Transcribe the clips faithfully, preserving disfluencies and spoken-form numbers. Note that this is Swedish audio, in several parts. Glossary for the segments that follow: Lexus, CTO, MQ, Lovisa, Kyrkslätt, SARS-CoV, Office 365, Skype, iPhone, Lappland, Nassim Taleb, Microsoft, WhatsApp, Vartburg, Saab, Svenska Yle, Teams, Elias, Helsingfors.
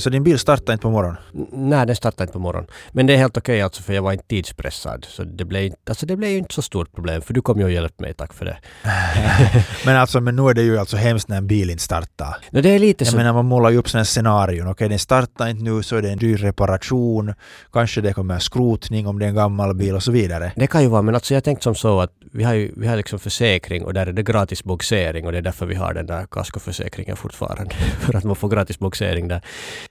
Så din bil startade inte på morgonen? Nej, den startade inte på morgonen. Men det är helt okej alltså, för jag var inte tidspressad. Så det blev, alltså det blev ju inte så stort problem, för du kom ju och hjälpte mig, tack för det. men, alltså, men nu är det ju alltså hemskt när en bil inte startar. No, det är lite jag så... menar, man målar ju upp sådana scenarion. Okej, okay, den startar inte nu, så är det en dyr reparation. Kanske det kommer en skrotning om det är en gammal bil och så vidare. Det kan ju vara, men alltså, jag tänkte som så att vi har, ju, vi har liksom försäkring, och där är det gratis boxering, och det är därför vi har den där kaskoförsäkringen fortfarande. för att man får gratis boxering där.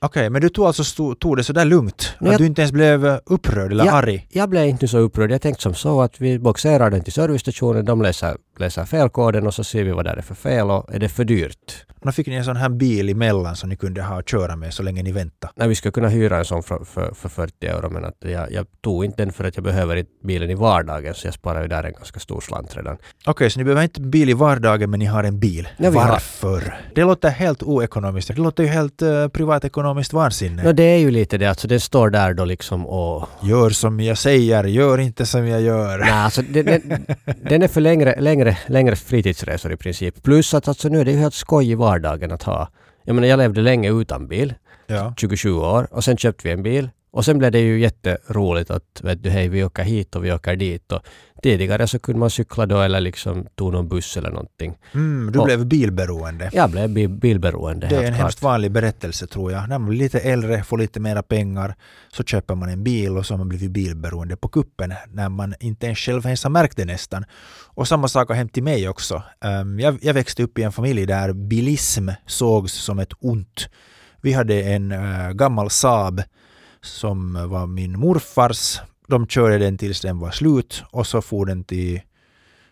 Okej, okay, men du tog, alltså sto- tog det så där lugnt? Nej, att jag, du inte ens blev upprörd eller jag, arg? Jag blev inte så upprörd. Jag tänkte som så att vi boxerar den till servicestationen. De läser, läser felkoden och så ser vi vad det är för fel, och är det för dyrt. Då fick ni en sån här bil emellan som ni kunde ha att köra med så länge ni väntade? Nej, vi skulle kunna hyra en sån för, för, för fyrtio euro, men att jag, jag tog inte den för att jag behöver inte bilen i vardagen, så jag sparar ju där en ganska stor slant redan. Okej, okay, så ni behöver inte bil i vardagen, men ni har en bil. Ja, varför? Har... Det låter helt oekonomiskt. Det låter ju helt uh, privatekonomiskt vansinne. No, det är ju lite det. Alltså, det står där då liksom och... Gör som jag säger, gör inte som jag gör. Nej, alltså, den, den, den är för längre, längre, längre fritidsresor i princip. Plus att alltså, nu är det ju helt skoj i vardagen. Vardagen att ha. Jag menar, jag levde länge utan bil. Ja. tjugosju år. Och sen köpte vi en bil. Och sen blev det ju jätteroligt att, vet du, hej, vi åker hit och vi åker dit. Och tidigare så kunde man cykla då, eller liksom tog någon buss eller någonting. Mm, du och, blev bilberoende. Jag blev bi- bilberoende. Det är en klart. Hemskt vanlig berättelse, tror jag. När man blir lite äldre, får lite mera pengar, så köper man en bil, och så har man blivit bilberoende på kuppen när man inte ens själv ens har märkt det nästan. Och samma sak har hänt till mig också. Um, jag, jag växte upp i en familj där bilism sågs som ett ont. Vi hade en uh, gammal Saab som var min morfars. De körde den tills den var slut, och så for den till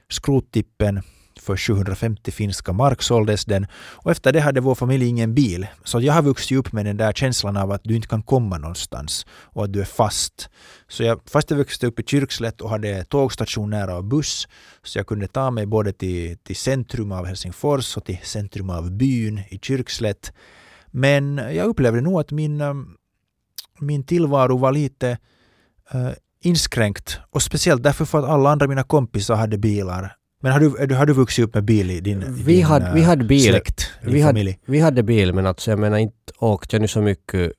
skrottippen för sjuhundrafemtio finska mark, såldes den, och efter det hade vår familj ingen bil. Så jag har vuxit upp med den där känslan av att du inte kan komma någonstans och att du är fast. Så jag, fast jag växte upp i Kyrkslätt och hade tågstation nära och buss, så jag kunde ta mig både till, till centrum av Helsingfors och till centrum av byn i Kyrkslätt. Men jag upplevde nog att min... min tillvaro var lite uh, inskränkt, och speciellt därför för att alla andra mina kompisar hade bilar. Men har du, du, har du vuxit upp med bil i din, vi din hade, vi hade bil. släkt? Vi hade, vi hade bil, men alltså, jag menar, inte åkte jag nu så mycket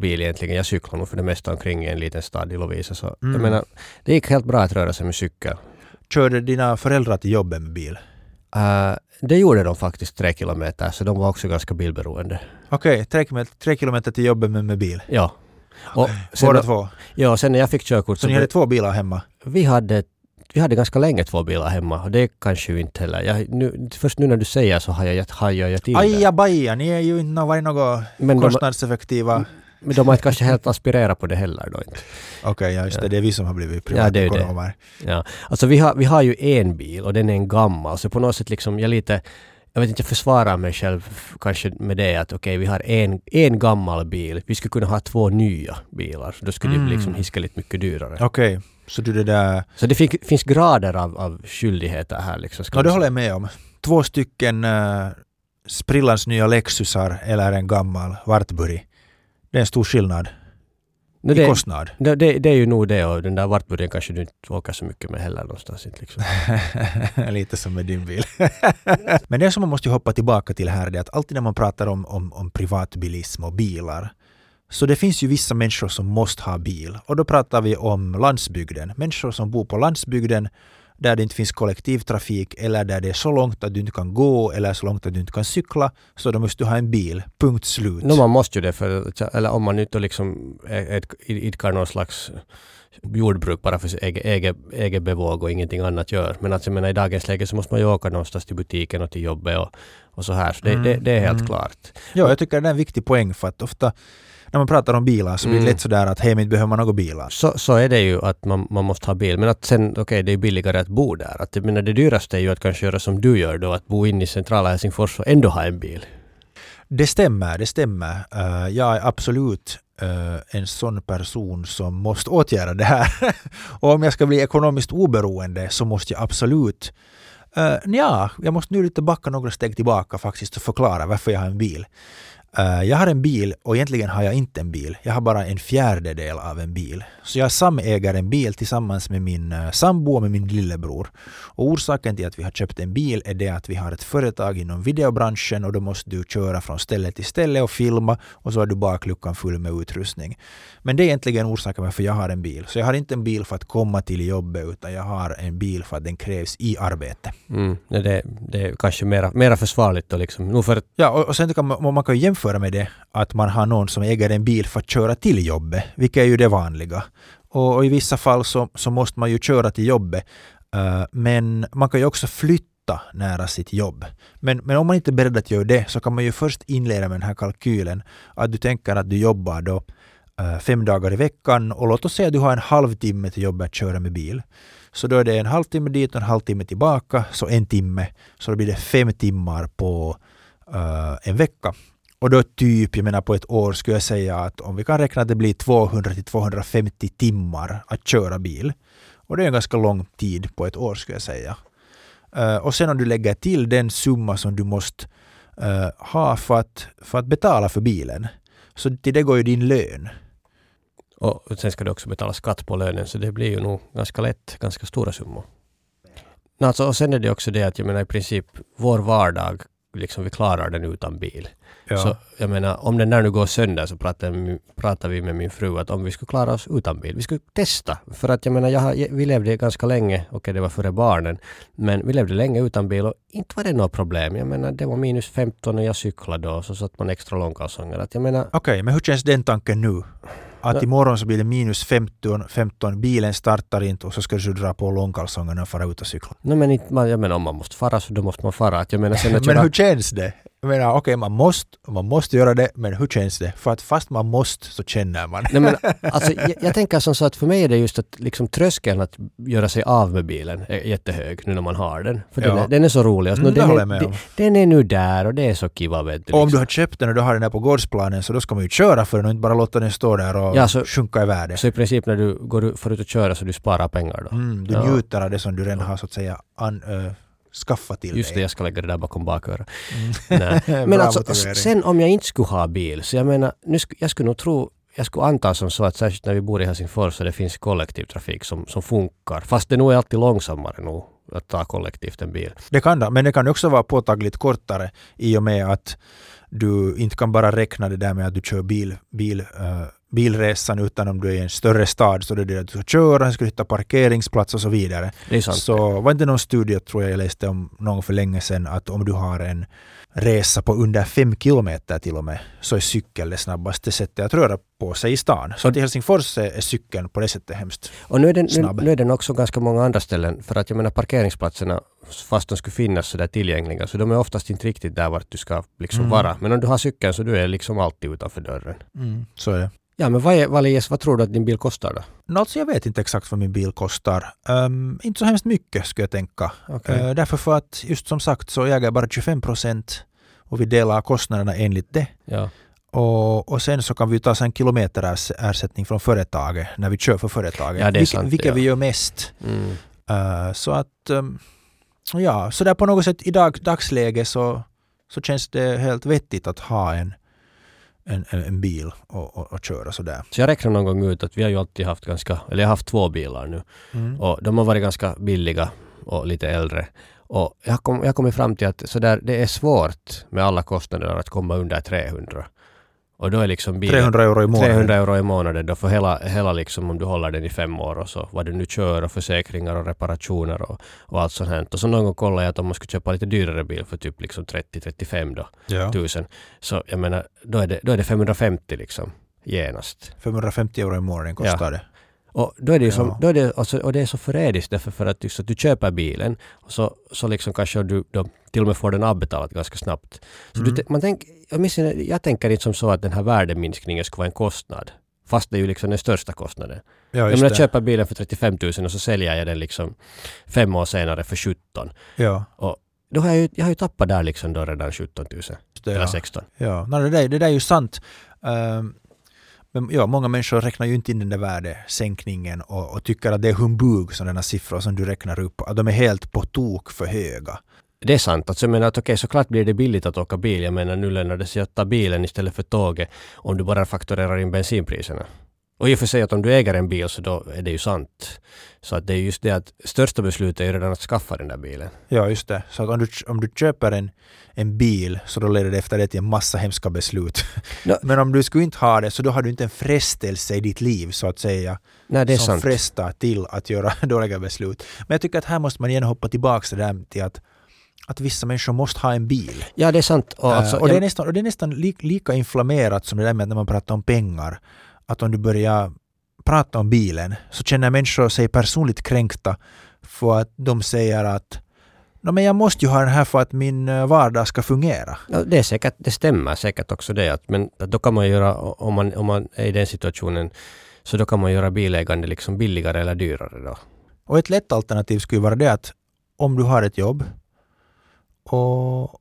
bil egentligen. Jag cyklade nog för det mesta omkring i en liten stad i Lovisa. Så mm. jag menar, det gick helt bra att röra sig med cykel. Körde dina föräldrar till jobbet med bil? Uh, det gjorde de faktiskt tre kilometer, så de var också ganska bilberoende. Okej, okay, tre, kilometer, tre kilometer till jobbet med, med bil? Ja. Och sen, då, två? Ja, sen när jag fick körkort... Så, så ni hade vi, två bilar hemma? Vi hade, vi hade ganska länge två bilar hemma, och det kanske ju inte heller. Jag, nu, först nu när du säger så har jag hajat in det. Ajabaja, ni är ju inte varit något men kostnadseffektiva... De, men de har inte kanske helt aspirerat på det heller då inte. Okej, okay, ja, just det. Det är vi som har blivit privatekonomer. Ja, ja. Alltså vi har, vi har ju en bil, och den är en gammal, så på något sätt liksom jag lite... Jag vet inte, jag försvarar mig själv kanske med det att okej, okay, vi har en, en gammal bil. Vi skulle kunna ha två nya bilar. Då skulle mm. det bli liksom hiskeligt mycket dyrare. Okej, okay. Så du det där... Så det fin- finns grader av, av skyldigheter här liksom. Ja, det håller jag med om. Två stycken uh, sprillans nya Lexusar eller en gammal Vartburg. Det är en stor skillnad. No, det, kostnad. Det, det, det är ju nog det, och den där Vartburgen kanske du inte åker så mycket med heller någonstans. Inte, liksom. Lite som med din bil. Men det som man måste hoppa tillbaka till här är att alltid när man pratar om, om, om privatbilism och bilar, så det finns ju vissa människor som måste ha bil. Och då pratar vi om landsbygden. Människor som bor på landsbygden där det inte finns kollektivtrafik, eller där det är så långt att du inte kan gå eller så långt att du inte kan cykla, så då måste du ha en bil. Punkt slut. No, man måste ju det, för, eller om man inte liksom idkar någon slags jordbruk bara för eget, eget bevåg och ingenting annat gör. Men alltså, jag menar, i dagens läge så måste man ju åka någonstans till butiken och till jobbet och, och så här. Så det, mm. det, det är helt mm. klart. Ja, jag tycker det är en viktig poäng, för att ofta när man pratar om bilar så blir det mm. lätt sådär att hej, men behöver man några bilar. Så, så är det ju att man, man måste ha bil. Men att sen, okej, okay, det är billigare att bo där. Att, men det dyraste är ju att kanske göra som du gör då, att bo in i centrala Helsingfors och ändå ha en bil. Det stämmer, det stämmer. Uh, jag är absolut uh, en sån person som måste åtgärda det här. Och om jag ska bli ekonomiskt oberoende så måste jag absolut... Uh, ja, jag måste nu lite backa några steg tillbaka faktiskt och förklara varför jag har en bil. Jag har en bil och egentligen har jag inte en bil. Jag har bara en fjärdedel av en bil. Så jag samäger en bil tillsammans med min sambo och med min lillebror. Och orsaken till att vi har köpt en bil är det att vi har ett företag inom videobranschen och då måste du köra från ställe till ställe och filma och så har du bakluckan full med utrustning. Men det är egentligen orsaken varför jag har en bil. Så jag har inte en bil för att komma till jobbet utan jag har en bil för att den krävs i arbete. Mm, det, det är kanske mera, mera försvarligt då liksom. För... Ja, och, och sen kan man, man kan ju jämföra med det att man har någon som äger en bil för att köra till jobbet, vilket är ju det vanliga. Och, och i vissa fall så, så måste man ju köra till jobbet, uh, men man kan ju också flytta nära sitt jobb. Men, men om man inte är beredd att göra det så kan man ju först inleda med den här kalkylen att du tänker att du jobbar då uh, fem dagar i veckan och låt oss säga att du har en halvtimme till jobbet att köra med bil. Så då är det en halvtimme dit och en halvtimme tillbaka, så en timme. Så då blir det fem timmar på uh, en vecka. Och då typ, jag menar på ett år skulle jag säga att om vi kan räkna att det blir tvåhundra till tvåhundrafemtio timmar att köra bil. Och det är en ganska lång tid på ett år skulle jag säga. Uh, och sen om du lägger till den summa som du måste uh, ha för att, för att betala för bilen. Så till det går ju din lön. Och sen ska du också betala skatt på lönen så det blir ju nog ganska lätt, ganska stora summor. Alltså, och sen är det också det att jag menar i princip vår vardag liksom vi klarar den utan bil. Ja. Så jag menar, om den där nu går sönder så pratar, pratar vi med min fru att om vi skulle klara oss utan bil, vi skulle testa. För att jag menar, jag, vi levde ganska länge, okej det var före barnen, men vi levde länge utan bil och inte var det något problem. Jag menar, det var minus femton när jag cyklade och så satt man extra långkalsonger. Att jag menar... Okej, okay, men hur känns den tanken nu? Att no. imorgon så blir det minus femton, femton, bilen startar inte och så ska du dra på långkalsongerna och fara ut och cykla. No, men inte, man, jag menar, om man måste fara så då måste man fara. Att jag menar, sen att men jag... hur känns det? Jag menar, okej, okay, man, måste, man måste göra det, men hur känns det? För att fast man måste så känner man. Nej, men, alltså, jag, jag tänker som så att för mig är det just att liksom, tröskeln att göra sig av med bilen är jättehög nu när man har den. För ja. den, är, den är så rolig. Alltså, mm, den, är, den, den är nu där och det är så kiva. Vet du, liksom. Om du har köpt den och du har den här på gårdsplanen så då ska man ju köra för den och inte bara låta den stå där och ja, så, sjunka i värde. Så i princip när du går förut och köra så du sparar pengar då. Mm, du ja. njuter av det som du redan har så att säga... An, uh, skaffa till just det, dig. Jag ska lägga det där bakom baköra. Mm. Men alltså, sen om jag inte skulle ha bil, så jag menar, nu sk- jag skulle nog tro, jag skulle anta som så att särskilt när vi bor i Helsingfors så det finns kollektivtrafik som, som funkar. Fast det nog är alltid långsammare nog att ta kollektivt en bil. Det kan det, men det kan också vara påtagligt kortare i och med att du inte kan bara räkna det där med att du kör bil, bil uh, bilresan utan om du är i en större stad så det är det att du ska köra, ska hitta parkeringsplats och så vidare. Det är sant. Så var inte någon studie tror jag jag läste om någon för länge sedan att om du har en resa på under fem kilometer till och med så är cykeln det snabbaste sättet att röra på sig i stan. Så till Helsingfors är cykeln på det sättet hemskt och nu är den, snabb. Nu, nu är den också ganska många andra ställen för att jag menar parkeringsplatserna fast de skulle finnas så där tillgängliga så de är oftast inte riktigt där vart du ska liksom mm. vara. Men om du har cykeln så du är liksom alltid utanför dörren. Mm, så är det. Ja, men vad, är, Elias, vad tror du att din bil kostar då? No, alltså jag vet inte exakt vad min bil kostar. Um, inte så hemskt mycket skulle jag tänka. Okay. Uh, därför för att just som sagt så jag är bara tjugofem procent och vi delar kostnaderna enligt det. Ja. Och, och sen så kan vi ta en kilometerersättning från företaget när vi kör för företaget. Ja, det är sant, vilket ja. vi gör mest. Mm. Uh, så att um, ja, så där på något sätt i dag, dagsläge så, så känns det helt vettigt att ha en En, en bil och, och, och köra sådär. Så jag räknar någon gång ut att vi har ju alltid haft ganska, eller jag har haft två bilar nu mm. och de har varit ganska billiga och lite äldre och jag kom, jag kom fram till att sådär, det är svårt med alla kostnader att komma under trehundra och då är liksom bilen, trehundra euro i månaden, trehundra euro i månaden då för hela, hela liksom om du håller den i fem år och så vad du nu kör och försäkringar och reparationer och, och allt sånt här. Och så någon gång kollar jag att om man ska köpa lite dyrare bil för typ liksom trettio till trettiofem då, ja. tusen så jag menar då är det, då är det femhundrafemtio liksom genast. femhundrafemtio euro i månaden kostar ja. det. Och då är det ju som, ja. då är det, alltså, och det är så förrädiskt därför för att så att du köper bilen och så, så liksom kanske du då, till och med får den avbetalat ganska snabbt. Så mm. du, man tänk, jag, missar, jag tänker inte som så att den här värdeminskningen ska vara en kostnad. Fast det är ju liksom den största kostnaden. Ja, om jag köper bilen för trettiofem tusen och så säljer jag den liksom fem år senare för sjutton. Ja. Och då har jag, ju, jag har ju tappat där liksom då redan sjutton tusen. Det, eller sexton. Ja, ja. No, det, där, det där är ju sant. Um. Men ja, många människor räknar ju inte in den där värdesänkningen och, och tycker att det är humbug som den här siffror som du räknar upp. Att de är helt på tok för höga. det är sant. Alltså, jag menar att okej, såklart blir det billigt att åka bil. Jag menar, nu lönar det sig att ta bilen istället för tåget om du bara fakturerar in bensinpriserna. Och i och för sig att om du äger en bil så då är det ju sant. Så att det är just det att största beslutet är ju redan att skaffa den där bilen. Ja, just det. Så att om du, om du köper en, en bil så då leder det efter det till en massa hemska beslut. No. Men om du skulle inte ha det så då har du inte en frestelse i ditt liv så att säga. Nej, det är som sant. Frestar till att göra dåliga beslut. Men jag tycker att här måste man igen hoppa tillbaka till det här till att att vissa människor måste ha en bil. Ja, det är sant. Och, alltså, uh, och, det, är nästan, och det är nästan li, lika inflammerat som det där med när man pratar om pengar. Att om du börjar prata om bilen så känner människor sig personligt kränkta för att de säger att no, men jag måste ju ha den här för att min vardag ska fungera. Ja, det, är säkert, det stämmer säkert också det. Att, men då kan man göra, om man, om man är i den situationen så då kan man göra bilägande liksom billigare eller dyrare. Då. Och ett lätt alternativ skulle vara det att om du har ett jobb och,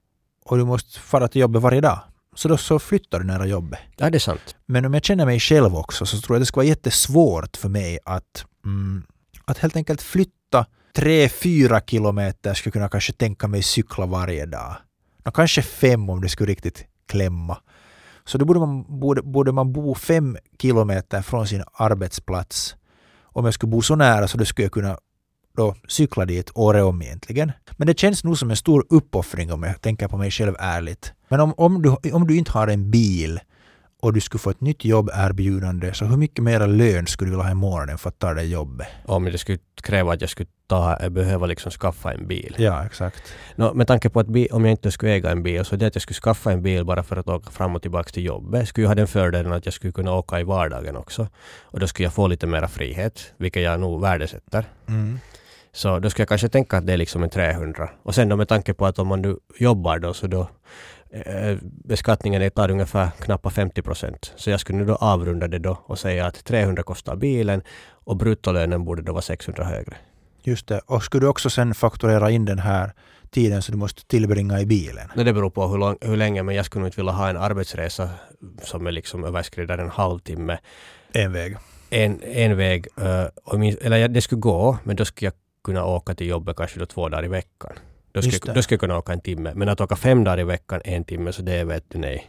och du måste fara till jobbet varje dag. Så då så flyttar du nära jobbet. Ja, det är sant. Men om jag känner mig själv också så tror jag det skulle vara jättesvårt för mig att, mm, att helt enkelt flytta tre, fyra kilometer skulle kunna kanske tänka mig cykla varje dag. Och kanske fem om det skulle riktigt klämma. Så då borde man, borde, borde man bo fem kilometer från sin arbetsplats. Om jag skulle bo så nära så då skulle jag kunna då cykla dit året om egentligen. Men det känns nog som en stor uppoffring om jag tänker på mig själv ärligt. Men om, om, du, om du inte har en bil och du skulle få ett nytt jobb erbjudande så hur mycket mer lön skulle du vilja ha i månaden för att ta det jobbet? Ja, men det skulle kräva att jag skulle ta, jag behöver liksom skaffa en bil. Ja, exakt. No, med tanke på att bi, om jag inte skulle äga en bil så det att jag skulle skaffa en bil bara för att åka fram och tillbaka till jobbet skulle jag ha den fördelen att jag skulle kunna åka i vardagen också. Och då skulle jag få lite mer frihet, vilket jag nog värdesätter. Mm. Så då ska jag kanske tänka att det är liksom en trehundra. Och sen då med tanke på att om man nu jobbar då så då eh, beskattningen tar ungefär knappt femtio procent. Så jag skulle nu då avrunda det då och säga att trehundra kostar bilen och bruttolönen borde då vara sexhundra högre. Just det. Och skulle du också sen fakturera in den här tiden så du måste tillbringa i bilen? Nej, det beror på hur, lång, hur länge, men jag skulle inte vilja ha en arbetsresa som är liksom överskridar en halvtimme. En väg. En, en väg. Uh, min, eller det skulle gå, men då skulle jag kunna åka till jobbet kanske då två dagar i veckan. Då ska, då ska jag kunna åka en timme. Men att åka fem dagar i veckan en timme, så det vet du nej.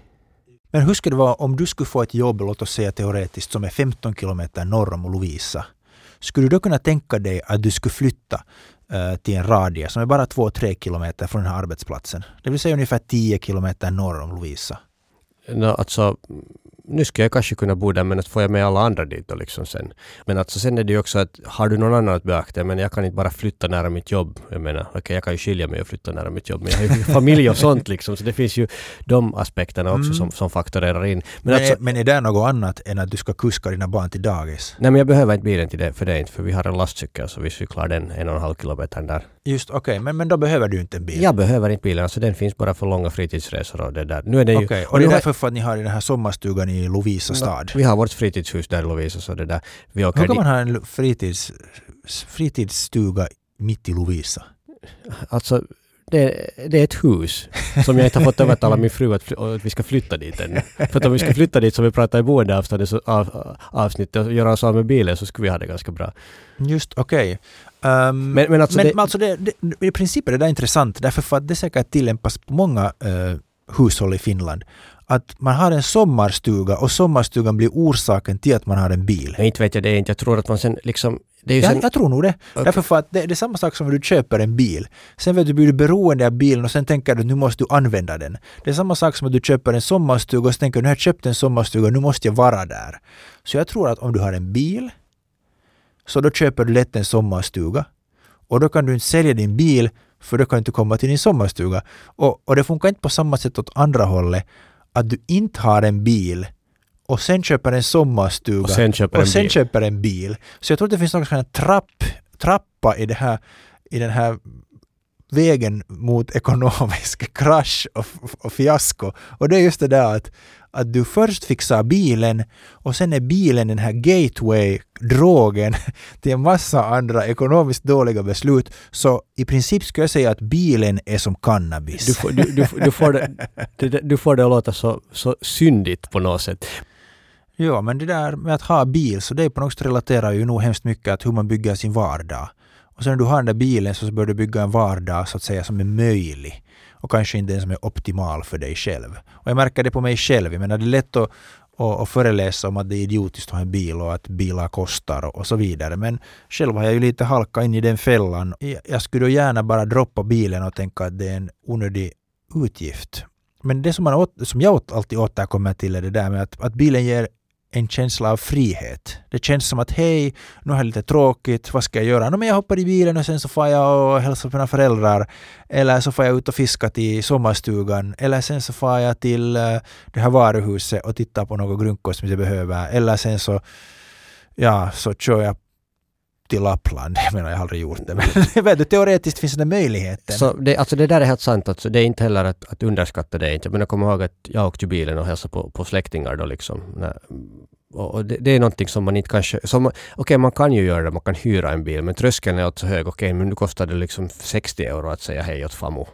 Men hur skulle det vara om du skulle få ett jobb, låt oss säga teoretiskt, som är femton kilometer norr om Lovisa? Skulle du då kunna tänka dig att du skulle flytta uh, till en radie som är bara två till tre kilometer från den här arbetsplatsen? Det vill säga ungefär tio kilometer norr om Lovisa. No, alltså, nu ska jag kanske kunna bo där, men att får jag med alla andra dit då liksom sen. Men alltså sen är det ju också att har du någon annan att beakta, men jag kan inte bara flytta nära mitt jobb. Jag menar, okej okay, jag kan ju skilja mig och flytta nära mitt jobb, men jag har ju familj och sånt liksom. Så det finns ju de aspekterna också mm. som, som faktorerar in. Men, men, alltså, men är det något annat än att du ska kuska dina barn till dagis? Nej, men jag behöver inte bilen till det, för det inte, för vi har en lastcykel så vi cyklar den en och en halv kilometer där. Just okej, okay. men, men då behöver du inte en bil? Jag behöver inte bilen, alltså den finns bara för långa fritidsresor och det där. Nu är det ju, okay. och, och det är därför för att ni har den här sommarstugan i Lovisa stad. Vi har vårt fritidshus där i Lovisa så det där. Vi åker hur kan man ha en fritids, fritidsstuga mitt i Lovisa? Alltså det, det är ett hus som jag inte har fått övertala min fru att, fly- att vi ska flytta dit ännu. För att om vi ska flytta dit som vi pratar i boendeavsnittet av, avsnittet och göra oss av med bilen så skulle vi ha det ganska bra. Just, okej. Okay. Um, men, men alltså, men, det, alltså det, det, i princip är det där intressant därför för att det säkert tillämpas på många uh, hushåll i Finland. Att man har en sommarstuga och sommarstugan blir orsaken till att man har en bil. Jag inte vet jag det inte. Jag tror att man sen liksom... Det är ju sen... jag, jag tror nog det. Okay. Därför för att det, det är samma sak som när du köper en bil. Sen vet du, blir du beroende av bilen och sen tänker du nu måste du använda den. Det är samma sak som att du köper en sommarstuga och sen tänker du nu har jag köpt en sommarstuga och nu måste jag vara där. Så jag tror att om du har en bil så då köper du lätt en sommarstuga och då kan du inte sälja din bil för då kan du inte komma till din sommarstuga. Och, och det funkar inte på samma sätt åt andra hållet. Att du inte har en bil och sen köper en sommarstuga och sen köper, och sen en, bil. köper en bil. Så jag tror att det finns någon sån trapp, trappa i, det här, i den här vägen mot ekonomisk krasch och, och fiasko. Och det är just det där att, att du först fixar bilen och sen är bilen den här gateway-drogen till en massa andra ekonomiskt dåliga beslut. Så i princip skulle jag säga att bilen är som cannabis. Du får, du, du, du får, det, du får det att låta så, så syndigt på något sätt. Ja, men det där med att ha bil så det på något sätt relaterar ju nog hemskt mycket att hur man bygger sin vardag. Och sen när du har den där bilen så bör du bygga en vardag så att säga som är möjlig. Och kanske inte den som är optimal för dig själv. Och jag märker det på mig själv. Jag menar, det är lätt att, att, att föreläsa om att det är idiotiskt att ha en bil och att bilar kostar och, och så vidare. Men själv har jag ju lite halkat in i den fällan. Jag skulle gärna bara droppa bilen och tänka att det är en onödig utgift. Men det som, man åt, som jag alltid återkommer till är det där med att, att bilen ger en känsla av frihet. Det känns som att hej, nu har jag lite tråkigt, vad ska jag göra? No, men jag hoppar i bilen och sen så får jag och hälsa på mina föräldrar, eller så får jag ut och fiska till sommarstugan, eller sen så får jag till det här varuhuset och titta på något grundkost som jag behöver, eller sen så ja, så kör jag till Lappland. Jag menar, jag har aldrig gjort det, men vet du, teoretiskt finns den möjligheten. Så det, alltså det där är helt sant, alltså, det är inte heller att, att underskatta det. Men jag kommer ihåg att jag åkte bilen och hälsade på, på släktingar då liksom. Nä. Och det, det är någonting som man inte kanske... Okej, okay, man kan ju göra det, man kan hyra en bil, men tröskeln är alltså hög. Okej, okay, men nu kostar det liksom sextio euro att säga hej åt famo.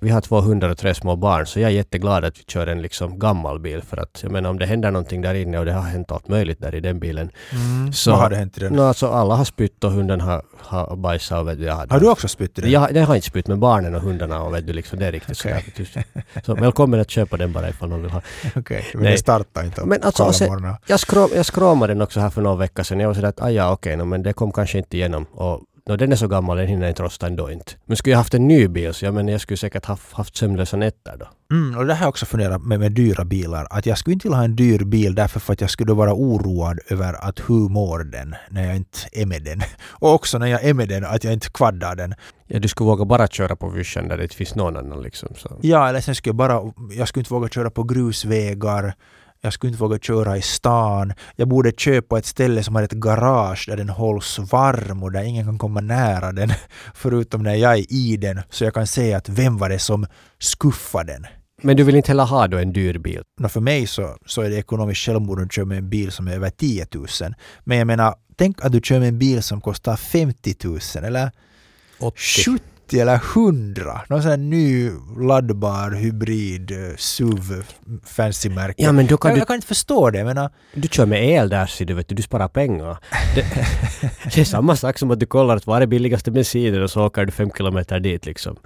Vi har två hundar och tre små barn, så jag är jätteglad att vi kör en liksom gammal bil, för att jag menar, om det händer någonting där inne, och det har hänt allt möjligt där i den bilen. Mm. Så, vad har det hänt i den? No, alltså, alla har spytt och hunden har, har bajsat. Och, vet du, har, har du också spytt i den? Jag, jag har inte spytt, men barnen och hundarna och vet du, liksom, det är riktigt okay. Så, så välkommen att köpa den bara ifall någon vill ha. Okej, okay, men det startar inte. Men alltså, sen, jag, skrom, jag skramade den också här för några veckor sedan. Jag var sådär att ah, ja, okej, okay, no, men det kom kanske inte igenom och no, den är så gammal, den hinner inte rosta ändå inte. Men skulle jag haft en ny bil, så jag, menar, jag skulle säkert haft, haft sömlösa nätter då. Mm, och det här också funderar med, med dyra bilar. Att jag skulle inte vilja ha en dyr bil därför för att jag skulle vara oroad över att hur mår den när jag inte är med den. Och också när jag är med den, att jag inte kvaddar den. Ja, du skulle våga bara köra på vischan där det finns någon annan liksom. Så. Ja, eller sen skulle jag bara, jag skulle inte våga köra på grusvägar. Jag skulle inte våga köra i stan. Jag borde köpa ett ställe som har ett garage där den hålls varm och där ingen kan komma nära den förutom när jag är i den, så jag kan säga att vem var det som skuffade den. Men du vill inte heller ha då en dyr bil? No, för mig så, så är det ekonomiskt självmord att köra med en bil som är över tio tusen. Men jag menar, tänk att du kör med en bil som kostar femtio tusen eller åttio tusen. Eller hundra. Någon sån här ny laddbar hybrid S U V fancy märke. Ja, men då kan jag, du, jag kan inte förstå det. Men, du kör med el där, så du vet, du sparar pengar. Det, det är samma sak som att du kollar att vad är billigaste bensinen och så åker du fem kilometer dit liksom.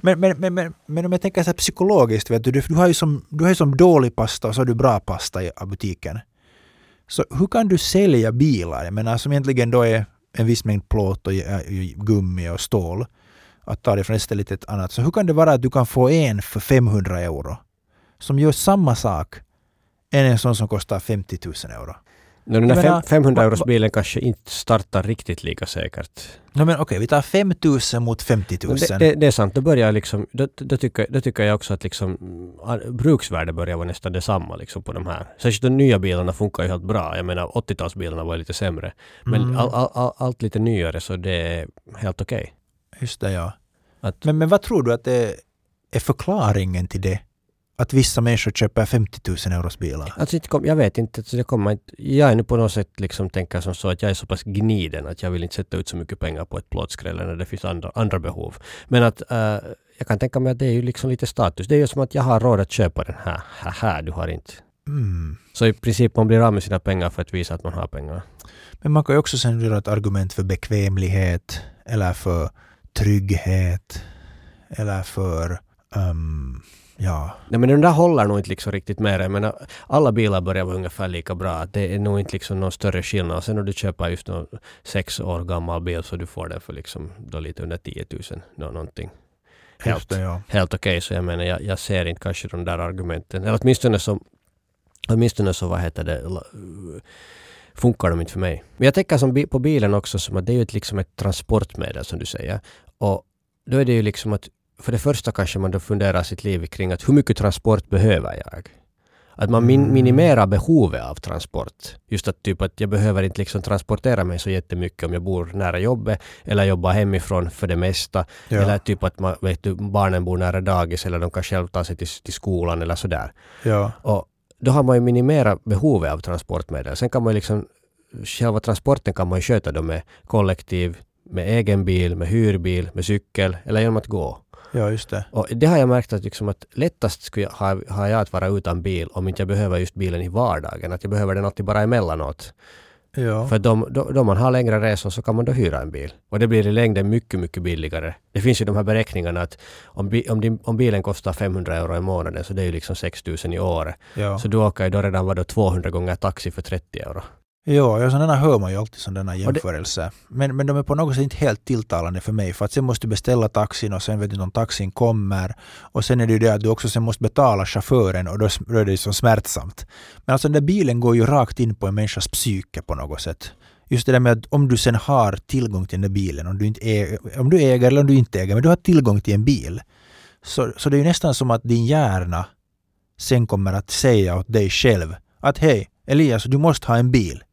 Men, men, men, men, men om jag tänker så här psykologiskt, vet du, du, du har ju som, du har ju som dålig pasta och så har du bra pasta i butiken. Så hur kan du sälja bilar? Jag menar, som egentligen då är en viss mängd plåt och gummi och stål, att ta det från ett ställe till ett annat. Så hur kan det vara att du kan få en för femhundra euro som gör samma sak än en sån som kostar femtio tusen euro? No, den här femhundra euros bilen kanske inte startar riktigt lika säkert. No, men okej, okay, vi tar fem tusen mot femtio tusen. Det, det, det är sant, då börjar liksom, då, då, tycker, då tycker jag också att liksom, bruksvärde börjar vara nästan detsamma liksom, på de här. Särskilt de nya bilarna funkar ju helt bra. Jag menar, åttiotalsbilarna var lite sämre. Men mm. all, all, all, allt lite nyare, så det är helt okej. Okay. Just det, ja. Att, men, men vad tror du att det är förklaringen till det? Att vissa människor köper femtio tusen euros bilar? Alltså, jag vet inte. Alltså, det kommer inte. Jag är nu på något sätt liksom tänker som så att jag är så pass gniden att jag vill inte sätta ut så mycket pengar på ett plåtskräll när det finns andra, andra behov. Men att äh, jag kan tänka mig att det är ju liksom lite status. Det är ju som att jag har råd att köpa den här. Haha, du har inte. Mm. Så i princip man blir av med sina pengar för att visa att man har pengar. Men man kan ju också sen göra ett argument för bekvämlighet eller för trygghet eller för um, ja. Nej, men den där håller nog inte liksom riktigt med det. Men alla bilar börjar vara ungefär lika bra. Det är nog inte liksom någon större skillnad. Och sen när du köper just någon sex år gammal bil så du får den för liksom då lite under tio tusen då någonting. Helt, ja. helt okej. Okay. Så jag menar jag, jag ser inte kanske de där argumenten. Eller åtminstone så åtminstone så vad heter det funkar de inte för mig. Men jag tänker som bi- på bilen också som att det är ju ett, liksom ett transportmedel som du säger. Och då är det ju liksom att för det första kanske man då funderar sitt liv kring att hur mycket transport behöver jag? Att man min- minimerar behovet av transport. Just att typ att jag behöver inte liksom transportera mig så jättemycket om jag bor nära jobbet eller jobbar hemifrån för det mesta. Ja. Eller typ att man, vet du, barnen bor nära dagis eller de kan själv ta sig till, till skolan eller sådär. Ja. Och då har man ju minimerat behovet av transportmedel. Sen kan man ju liksom, själva transporten kan man ju köta då med kollektiv, med egen bil, med hyrbil, med cykel eller genom att gå. Ja, just det. Och det har jag märkt att, liksom, att lättast skulle jag, har, har jag att vara utan bil om inte jag behöver just bilen i vardagen. Att jag behöver den alltid bara emellanåt. Ja. För de, de, då man har längre resor så kan man då hyra en bil. Och det blir i längden mycket, mycket billigare. Det finns ju de här beräkningarna att om, bi, om, din, om bilen kostar femhundra euro i månaden så det är ju liksom sex tusen i år. Ja. Så du åker ju då redan var då tvåhundra gånger taxi för trettio euro. Ja, och sådana hör man ju alltid sådana jämförelser. Men, men de är på något sätt inte helt tilltalande för mig. För att sen måste du beställa taxin och sen vet du inte om taxin kommer. Och sen är det ju det att du också sen måste betala chauffören och då är det ju så smärtsamt. Men alltså den där bilen går ju rakt in på en människas psyke på något sätt. Just det där med att om du sen har tillgång till den där bilen. Om du, inte äger, om du äger eller om du inte äger, men du har tillgång till en bil. Så, så det är ju nästan som att din hjärna sen kommer att säga åt dig själv att hej Elias, du måste ha en bil.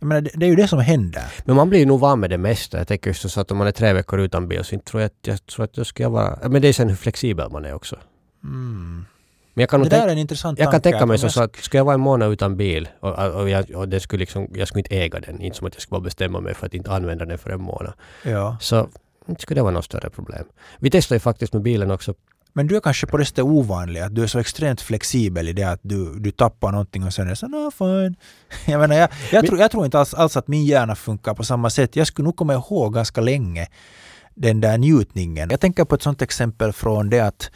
Jag menar, det är ju det som händer. Men man blir nog van med det mesta. Jag tänker just så att om man är tre veckor utan bil så tror jag att jag tror att jag ska vara... Men det är sen hur flexibel man är också. Mm. Men jag kan det där tänka, är en intressant jag tanke. Jag kan tänka mig så, jag... så att ska jag vara en månad utan bil och, och, jag, och det skulle liksom, jag skulle inte äga den. Inte som att jag skulle bara bestämma mig för att inte använda den för en månad. Ja. Så inte skulle det vara något större problem. Vi testar ju faktiskt med bilen också. Men du är kanske på det sättet ovanlig att du är så extremt flexibel i det att du, du tappar någonting och sen är det så no, fine. Jag menar, jag, jag, tror, jag tror inte alls, alls att min hjärna funkar på samma sätt. Jag skulle nog komma ihåg ganska länge den där njutningen. Jag tänker på ett sånt exempel från det att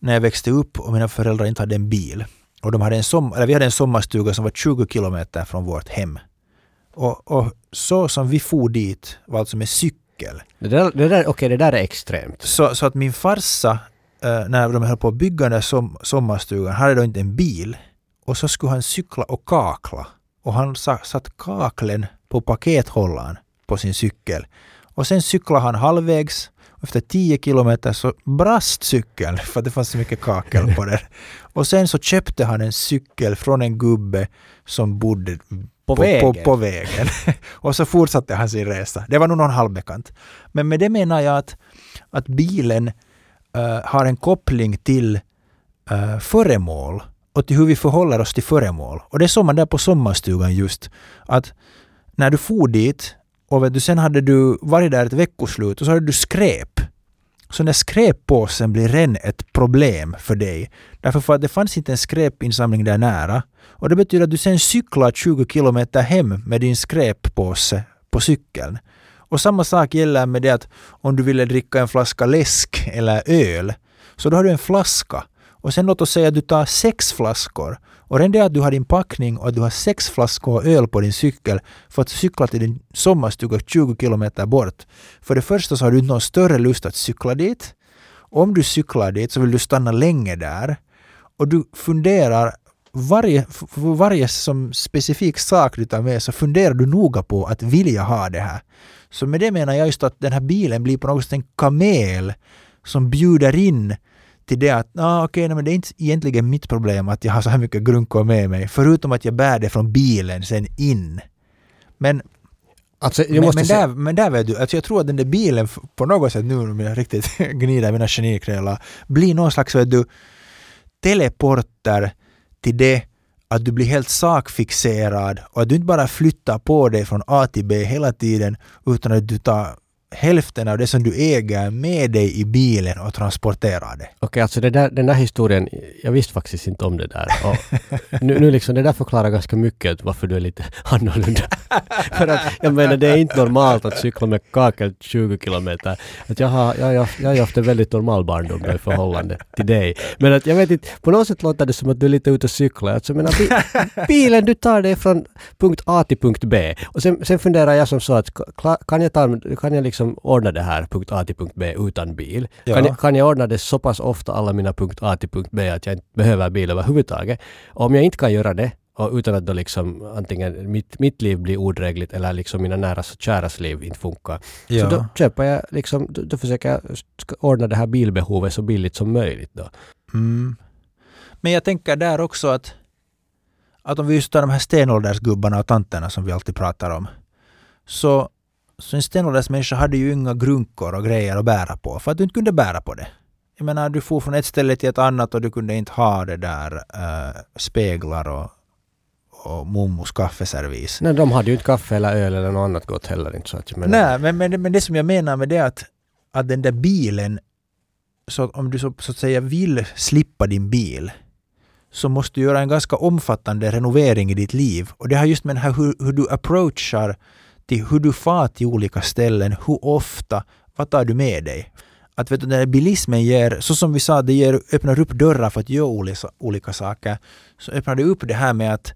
när jag växte upp och mina föräldrar inte hade en bil. Och de hade en som, eller vi hade en sommarstuga som var tjugo kilometer från vårt hem. Och, och så som vi for dit var alltså med cykel. Det där, det där, okej, det där är extremt. Så, så att min farsa... Uh, när de höll på att bygga den som, sommarstugan hade de inte en bil och så skulle han cykla och kakla och han sa, satt kaklen på pakethållaren på sin cykel och sen cyklade han halvvägs och efter tio kilometer så brast cykeln för att det fanns så mycket kakel på den och sen så köpte han en cykel från en gubbe som bodde på, på vägen, på, på vägen. Och så fortsatte han sin resa. Det var nog någon halvbekant, men med det menar jag att, att bilen Uh, har en koppling till uh, föremål och till hur vi förhåller oss till föremål. Och det såg man där på sommarstugan just. Att när du for dit och vet du, sen hade du varit där ett veckoslut och så hade du skräp. Så när skräppåsen blir ren ett problem för dig. Därför för att det fanns inte en skräpinsamling där nära. Och det betyder att du sen cyklar tjugo kilometer hem med din skräppåse på cykeln. Och samma sak gäller med det att om du ville dricka en flaska läsk eller öl så då har du en flaska. Och sen låt oss säga att du tar sex flaskor. Och redan det att du har din packning och att du har sex flaskor öl på din cykel för att cykla till din sommarstuga tjugo kilometer bort. För det första så har du inte någon större lust att cykla dit. Om du cyklar dit så vill du stanna länge där. Och du funderar... Varje, för varje som specifik sak du tar med så funderar du noga på att vilja ha det här. Så med det menar jag just att den här bilen blir på något sätt en kamel som bjuder in till det att ah, okay, nej, men det är inte egentligen mitt problem att jag har så här mycket grunkor med mig. Förutom att jag bär det från bilen sen in. Men, alltså, jag men, måste men, där, men där vet du, alltså jag tror att den där bilen på något sätt nu när jag riktigt gnider mina genikrälar blir någon slags vet du, teleporter till det att du blir helt sakfixerad och att du inte bara flyttar på dig från A till B hela tiden utan att du tar hälften av det som du äger med dig i bilen och transporterar det. Okej, okay, alltså det där, den där historien, jag visste faktiskt inte om det där. Och nu, nu liksom, det där förklarar ganska mycket varför du är lite annorlunda. För att, jag menar, det är inte normalt att cykla med kakel tjugo kilometer. Att jag, har, jag, jag, jag har haft en väldigt normal barndom i förhållande till dig. Men att, jag vet inte, på något sätt låter det som att du är lite ute och cyklar. Alltså, jag menar, bi- bilen, du tar dig från punkt A till punkt B. Och sen, sen funderar jag som så att kan jag, ta, kan jag liksom som ordnar det här punkt A till punkt B utan bil. Ja. Kan, jag, kan jag ordna det så pass ofta alla mina punkt A till punkt B att jag inte behöver bil överhuvudtaget. Och om jag inte kan göra det och utan att då liksom antingen mitt, mitt liv blir odrägligt eller liksom mina nära och käras liv inte funkar. Ja. Så då köper jag liksom, då, då försöker jag ordna det här bilbehovet så billigt som möjligt då. Mm. Men jag tänker där också att att om vi just tar de här stenåldersgubbarna och tanterna som vi alltid pratar om så Så en stenålders människa hade ju inga grunkor och grejer att bära på för att du inte kunde bära på det. Jag menar, du får från ett ställe till ett annat och du kunde inte ha det där äh, speglar och, och mommos kaffeservis. Nej, de hade ju inte kaffe eller öl eller något annat gott heller. Inte så att jag menar. Nej, men, men, men det som jag menar med det är att, att den där bilen så att om du så, så att säga vill slippa din bil, så måste du göra en ganska omfattande renovering i ditt liv. Och det har just med här hur, hur du approachar till hur du far till olika ställen, hur ofta, vad tar du med dig? Att vet du, när bilismen ger, så som vi sa, det ger, öppnar upp dörrar för att göra olika, olika saker, så öppnar det upp det här med att,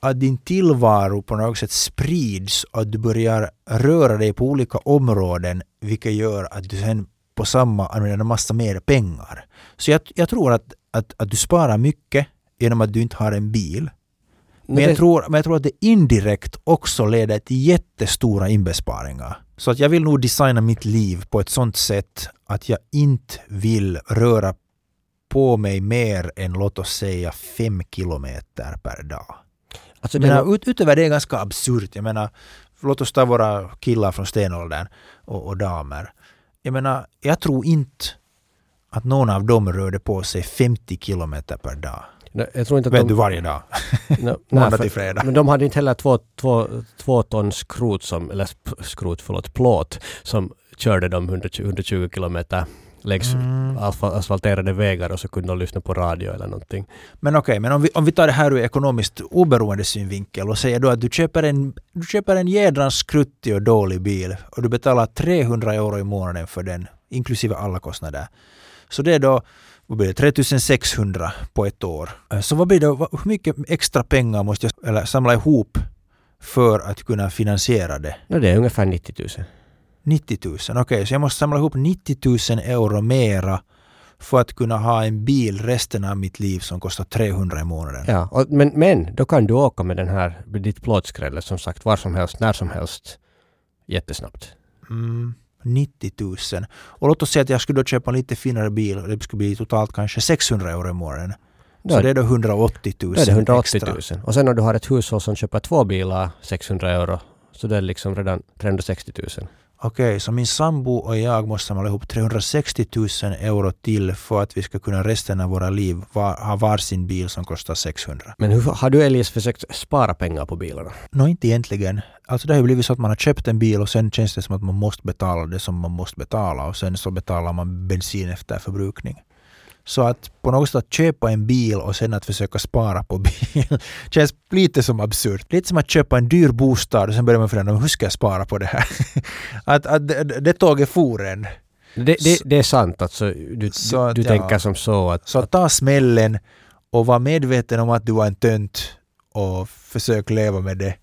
att din tillvaro på något sätt sprids och att du börjar röra dig på olika områden, vilket gör att du sen på samma använder en massa mer pengar. Så jag, jag tror att, att, att du sparar mycket genom att du inte har en bil. Men, men, jag det... tror, men jag tror att det indirekt också leder till jättestora inbesparingar. Så att jag vill nog designa mitt liv på ett sånt sätt att jag inte vill röra på mig mer än, låt oss säga, fem kilometer per dag. Alltså, jag menar, ut, utöver det är ganska absurt. Jag menar, låt oss ta våra killar från stenåldern och, och damer. Jag menar, jag tror inte att någon av dem rörde på sig femtio kilometer per dag. Nej, jag tror inte att men de... du varje dag. No, nej, för, men de hade inte heller två, två, två ton skrot som, eller skrot, förlåt, plåt som körde de hundratjugo kilometer längs mm. asfalterade vägar och så kunde de lyssna på radio eller någonting. Men okej, okay, men om vi, om vi tar det här ur ekonomiskt oberoende synvinkel och säger då att du köper en, du köper en jädrans skruttig och dålig bil och du betalar trehundra euro i månaden för den, inklusive alla kostnader. Så det är då vad blir det, tre tusen sexhundra på ett år. Så vad blir det, hur mycket extra pengar måste jag eller, samla ihop för att kunna finansiera det? Ja, det är ungefär nittio tusen. nittio tusen, okej. Okay. Så jag måste samla ihop nittio tusen euro mera för att kunna ha en bil resten av mitt liv som kostar trehundra i månaden. Ja, och, men, men då kan du åka med den här, med ditt plåtskrälle som sagt, var som helst, när som helst, jättesnabbt. Mm. nittio tusen. Och låt oss säga att jag skulle då köpa en lite finare bil och det skulle bli totalt kanske sexhundra euro i månaden. Så det är då hundraåttio tusen. Det är hundraåttio tusen. Och sen om du har ett hushåll som köper två bilar sexhundra euro, så det är liksom redan trehundrasextio tusen. Okej, okay, så min sambo och jag måste samla ihop trehundrasextio tusen euro till för att vi ska kunna resten av våra liv var, ha varsin bil som kostar sexhundra. Men hur, har du Elias försökt spara pengar på bilarna? Nej, no, inte egentligen. Alltså det har ju blivit så att man har köpt en bil och sen känns det som att man måste betala det som man måste betala och sen så betalar man bensin efter förbrukning. Så att på något sätt att köpa en bil och sen att försöka spara på bil känns lite som absurt. Lite som att köpa en dyr bostad och sen börjar man fundera, hur ska jag spara på det här? att, att det, det tåget for en. Det, det, det är sant, alltså, du, så att, du, du ja, tänker som så. Att, så att ta smällen och vara medveten om att du var en tönt och försök leva med det.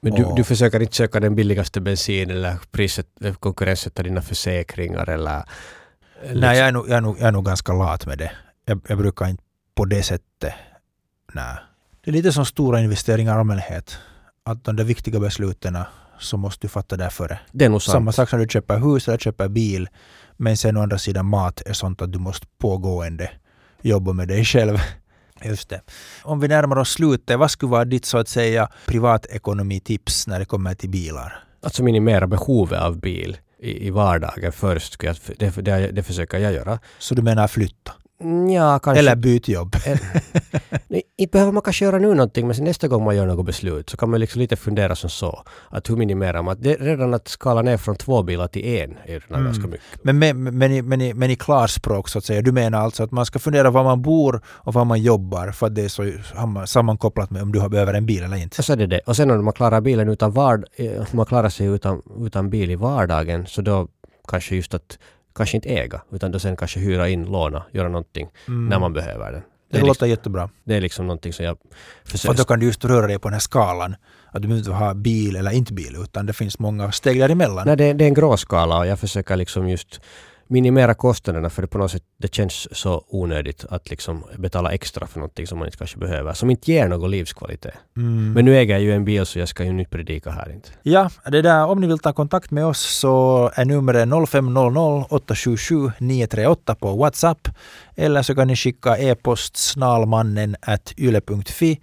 Men du, du försöker inte söka den billigaste bensin eller priset, konkurrenssätta dina försäkringar eller... Liksom. Nej, jag är, nog, jag, är nog, jag är nog ganska lat med det. Jag, jag brukar inte på det sättet. Nej. Det är lite som stora investeringar i allmänhet. Att de där viktiga besluten så måste du fatta därför. Det är nog sant. Samma sak som du köper hus eller köper bil. Men sen å andra sidan mat är sånt att du måste pågående jobba med dig själv. Just det. Om vi närmar oss slutet, vad skulle vara ditt så att säga privatekonomitips när det kommer till bilar? Alltså minimera behovet av bil. I, i vardagen först. Det, det, det försöker jag göra. Så du menar flytta? Ja, kanske. Eller byt jobb? Inte behöver man kanske göra nu någonting, men nästa gång man gör något beslut så kan man liksom lite fundera som så. Att hur minimerar man? Det, redan att skala ner från två bilar till en är redan mm. ganska mycket. Men, men, men, men, i, men, i, men i klarspråk så att säga. Du menar alltså att man ska fundera var man bor och var man jobbar för att det är så sammankopplat med om du har behöver en bil eller inte. Och så är det det. Och sen om man klarar bilen utan vard- om man klarar sig utan, utan bil i vardagen, så då kanske just att kanske inte äga, utan då sen kanske hyra in, låna, göra någonting mm. när man behöver den. Det, det låter liksom, jättebra. Det är liksom någonting som jag försöker. Och då kan du just röra dig på den här skalan. Att du inte ha bil eller inte bil, utan det finns många steg däremellan. Nej, det, det är en grå skala och jag försöker liksom just minimera kostnaderna, för det på något sätt det känns så onödigt att liksom betala extra för någonting som man inte kanske behöver, som inte ger någon livskvalitet. Mm. Men nu äger jag ju en bil så jag ska ju inte predika här inte. Ja, det där, om ni vill ta kontakt med oss så är numret noll fem noll noll åtta sju sju nio tre åtta på WhatsApp, eller så kan ni skicka e-post snallmannen at yle punkt fi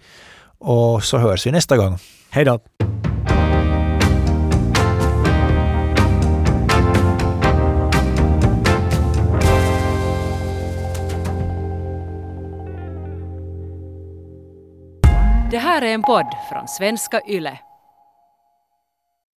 och så hörs vi nästa gång. Hej då! Det här är en podd från Svenska Yle.